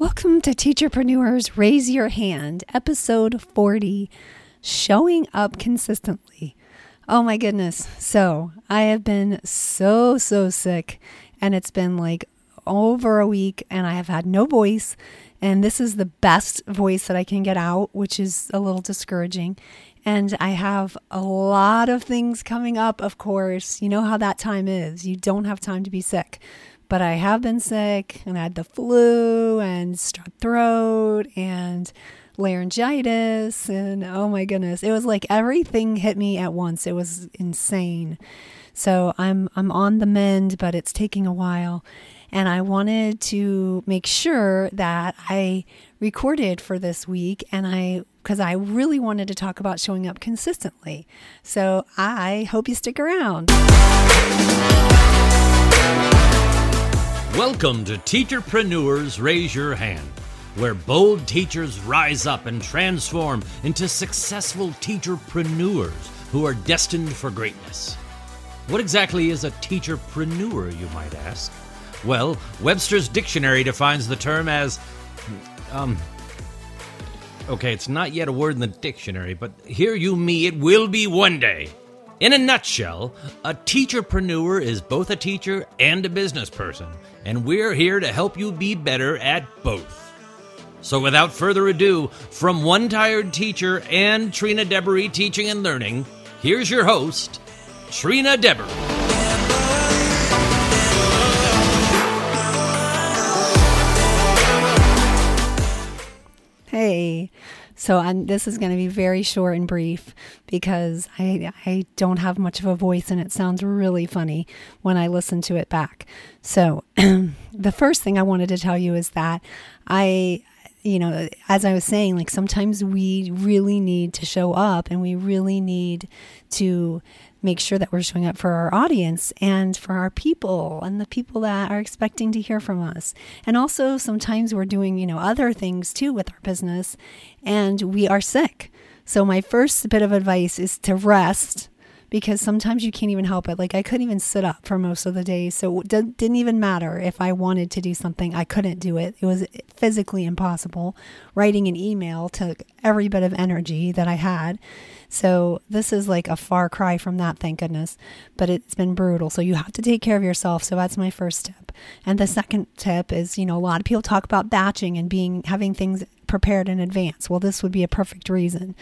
Welcome to Teacherpreneurs Raise Your Hand, episode 40, Showing Up Consistently. Oh my goodness. So I have been so sick, and it's been like over a week, and I have had no voice, and this is the best voice that I can get out, which is a little discouraging. And I have a lot of things coming up, of course. You know how that time is. You don't have time to be sick. But I have been sick, and I had the flu and strep throat and laryngitis, and oh my goodness, it was like everything hit me at once. It was insane. So I'm on the mend, but it's taking a while. And I wanted to make sure that I recorded for this week, and because I really wanted to talk about showing up consistently. So I hope you stick around. Welcome to Teacherpreneurs Raise Your Hand, where bold teachers rise up and transform into successful teacherpreneurs who are destined for greatness. What exactly is a teacherpreneur, you might ask? Well, Webster's Dictionary defines the term as... Okay, it's not yet a word in the dictionary, but hear you me, it will be one day. In a nutshell, a teacherpreneur is both a teacher and a business person, and we're here to help you be better at both. So without further ado, from One Tired Teacher and Trina DeBerry Teaching and Learning, here's your host, Trina DeBerry. Hey. So this is going to be very short and brief because I don't have much of a voice, and it sounds really funny when I listen to it back. So the first thing I wanted to tell you is that as I was saying, like sometimes we really need to show up, and we really need to make sure that we're showing up for our audience and for our people and the people that are expecting to hear from us. And also sometimes we're doing, other things too with our business, and we are sick. So my first bit of advice is to rest, because sometimes you can't even help it. Like I couldn't even sit up for most of the day. So it didn't even matter if I wanted to do something, I couldn't do it. It was physically impossible. Writing an email took every bit of energy that I had. So this is like a far cry from that, thank goodness. But it's been brutal. So you have to take care of yourself. So that's my first tip. And the second tip is, a lot of people talk about batching and having things prepared in advance. Well, this would be a perfect reason.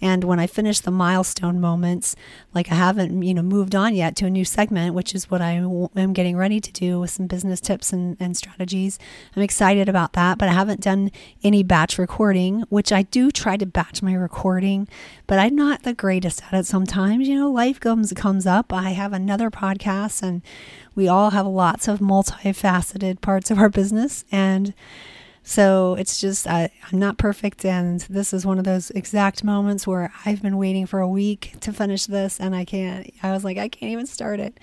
And when I finish the milestone moments, like I haven't, moved on yet to a new segment, which is what I am getting ready to do with some business tips and strategies. I'm excited about that, but I haven't done any batch recording, which I do try to batch my recording, but I'm not the greatest at it sometimes. Life comes up. I have another podcast, and we all have lots of multifaceted parts of our business, and so it's just, I'm not perfect, and this is one of those exact moments where I've been waiting for a week to finish this, and I can't even start it.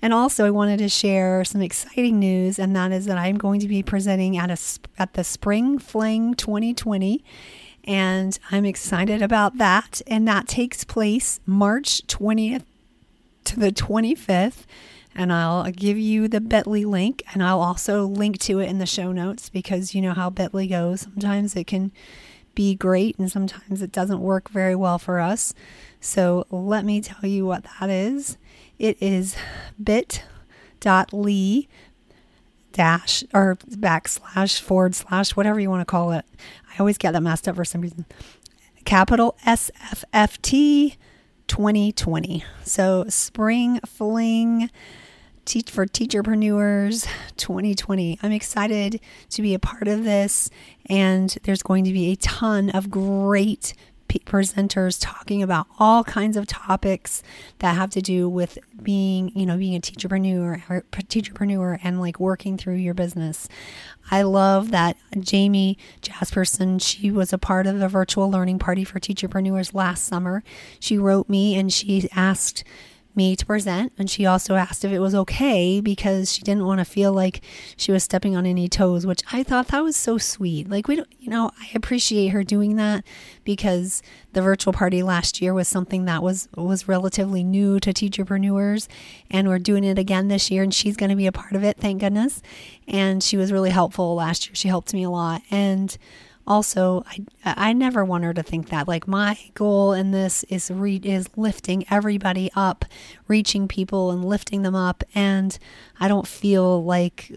And also, I wanted to share some exciting news, and that is that I'm going to be presenting at the Spring Fling 2020, and I'm excited about that, and that takes place March 20th to the 25th. And I'll give you the bit.ly link, and I'll also link to it in the show notes, because you know how bit.ly goes. Sometimes it can be great, and sometimes it doesn't work very well for us. So let me tell you what that is. It is bit.ly // whatever you want to call it. I always get that messed up for some reason. Capital SFFT 2020. So Spring Fling for Teacherpreneurs 2020. I'm excited to be a part of this, and there's going to be a ton of great presenters talking about all kinds of topics that have to do with being a teacherpreneur and like working through your business. I love that Jamie Jasperson, she was a part of the virtual learning party for teacherpreneurs last summer. She wrote me and she asked me to present, and she also asked if it was okay because she didn't want to feel like she was stepping on any toes, which I thought that was so sweet. Like, we don't, I appreciate her doing that, because the virtual party last year was something that was relatively new to Teacherpreneurs, and we're doing it again this year, and she's going to be a part of it, thank goodness. And she was really helpful last year. She helped me a lot. And also, I never want her to think that. Like, my goal in this is lifting everybody up, reaching people and lifting them up. And I don't feel like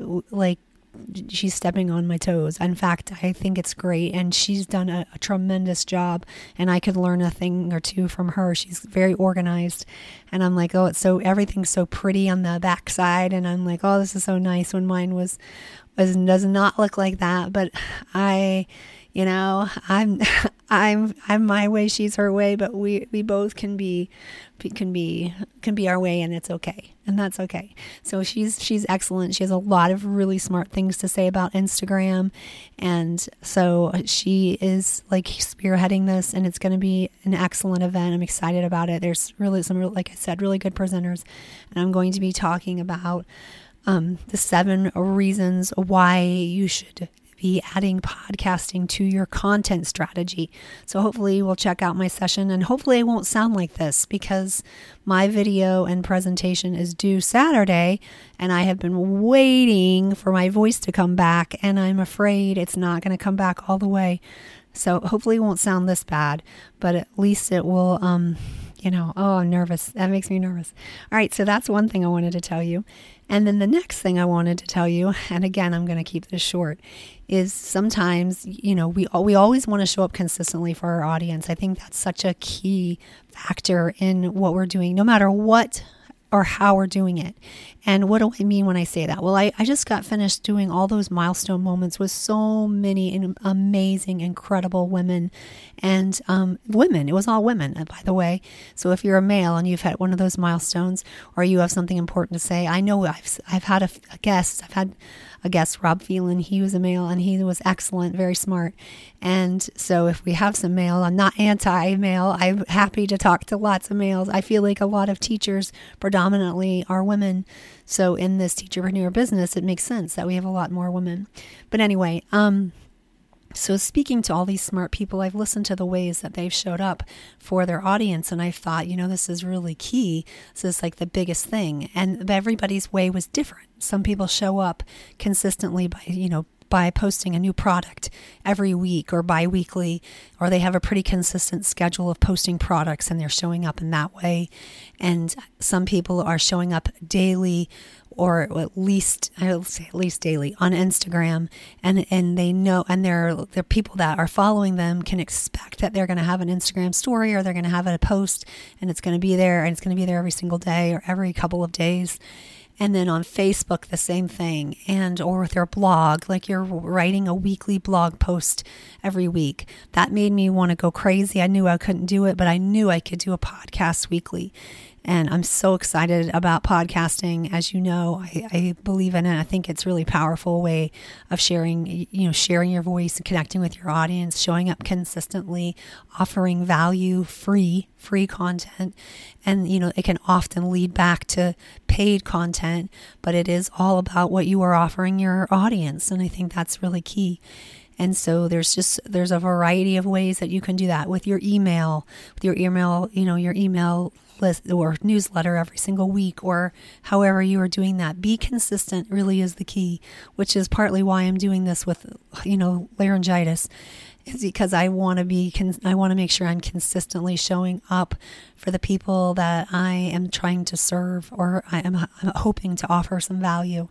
she's stepping on my toes. In fact, I think it's great. And she's done a tremendous job, and I could learn a thing or two from her. She's very organized. And I'm like, oh, it's so, everything's so pretty on the backside. And I'm like, oh, this is so nice, when mine does not look like that. But I'm my way, she's her way, but we both can be our way, and it's okay. And that's okay. So she's excellent. She has a lot of really smart things to say about Instagram. And so she is like spearheading this, and it's going to be an excellent event. I'm excited about it. There's really some, like I said, really good presenters, and I'm going to be talking about the 7 reasons why you should be adding podcasting to your content strategy. So hopefully you will check out my session, and hopefully I won't sound like this, because my video and presentation is due Saturday, and I have been waiting for my voice to come back, and I'm afraid it's not going to come back all the way. So hopefully it won't sound this bad, but at least it will, I'm nervous. That makes me nervous. All right. So that's one thing I wanted to tell you. And then the next thing I wanted to tell you, and again, I'm going to keep this short, is sometimes, we always want to show up consistently for our audience. I think that's such a key factor in what we're doing, no matter what or how we're doing it. And what do I mean when I say that? Well, I just got finished doing all those milestone moments with so many amazing, incredible women. And it was all women, by the way. So if you're a male and you've had one of those milestones, or you have something important to say, I know I've had a guest. I've had a guest, Rob Phelan. He was a male, and he was excellent, very smart. And so if we have some male, I'm not anti-male. I'm happy to talk to lots of males. I feel like a lot of teachers predominantly are women. So in this teacherpreneur business, it makes sense that we have a lot more women. But anyway, so speaking to all these smart people, I've listened to the ways that they've showed up for their audience. And I thought, this is really key. This is like the biggest thing. And everybody's way was different. Some people show up consistently by posting a new product every week or bi-weekly, or they have a pretty consistent schedule of posting products and they're showing up in that way. And some people are showing up daily, or at least daily on Instagram. And they know, and they're people that are following them can expect that they're going to have an Instagram story, or they're going to have a post, and it's going to be there, and it's going to be there every single day or every couple of days. And then on Facebook, the same thing, or with your blog, like you're writing a weekly blog post every week. That made me want to go crazy. I knew I couldn't do it, but I knew I could do a podcast weekly. And I'm so excited about podcasting. As you know, I believe in it. I think it's a really powerful way of sharing your voice and connecting with your audience, showing up consistently, offering value, free content. And, it can often lead back to paid content, but it is all about what you are offering your audience. And I think that's really key. And so there's a variety of ways that you can do that with your email, your email list or newsletter every single week, or however you are doing that. Be consistent really is the key, which is partly why I'm doing this with, laryngitis, is because I want to make sure I'm consistently showing up for the people that I am trying to serve, or I'm hoping to offer some value.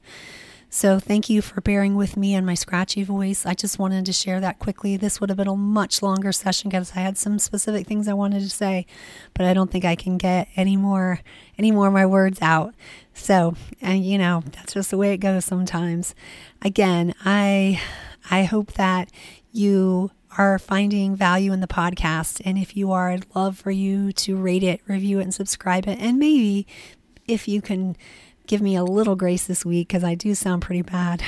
So thank you for bearing with me and my scratchy voice. I just wanted to share that quickly. This would have been a much longer session because I had some specific things I wanted to say, but I don't think I can get any more of my words out. So, and that's just the way it goes sometimes. Again, I hope that you are finding value in the podcast. And if you are, I'd love for you to rate it, review it, and subscribe it. And maybe if you can give me a little grace this week, because I do sound pretty bad.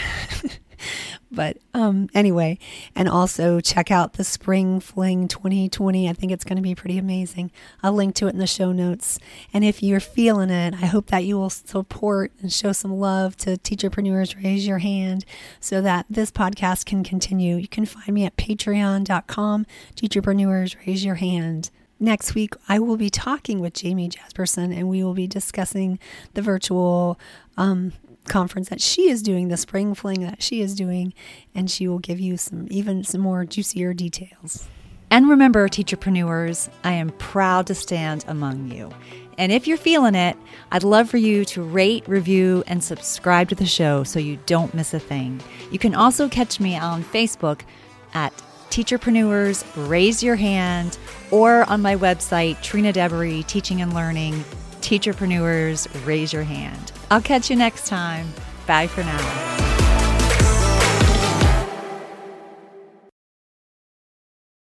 But anyway, and also check out the Spring Fling 2020. I think it's going to be pretty amazing. I'll link to it in the show notes. And if you're feeling it, I hope that you will support and show some love to Teacherpreneurs Raise Your Hand so that this podcast can continue. You can find me at patreon.com, Teacherpreneurs Raise Your Hand. Next week, I will be talking with Jamie Jasperson, and we will be discussing the virtual conference that she is doing, the Spring Fling that she is doing, and she will give you some more juicier details. And remember, Teacherpreneurs, I am proud to stand among you. And if you're feeling it, I'd love for you to rate, review, and subscribe to the show so you don't miss a thing. You can also catch me on Facebook at Teacherpreneurs Raise Your Hand, or on my website, Trina DeBerry, Teaching and Learning, Teacherpreneurs Raise Your Hand. I'll catch you next time. Bye for now.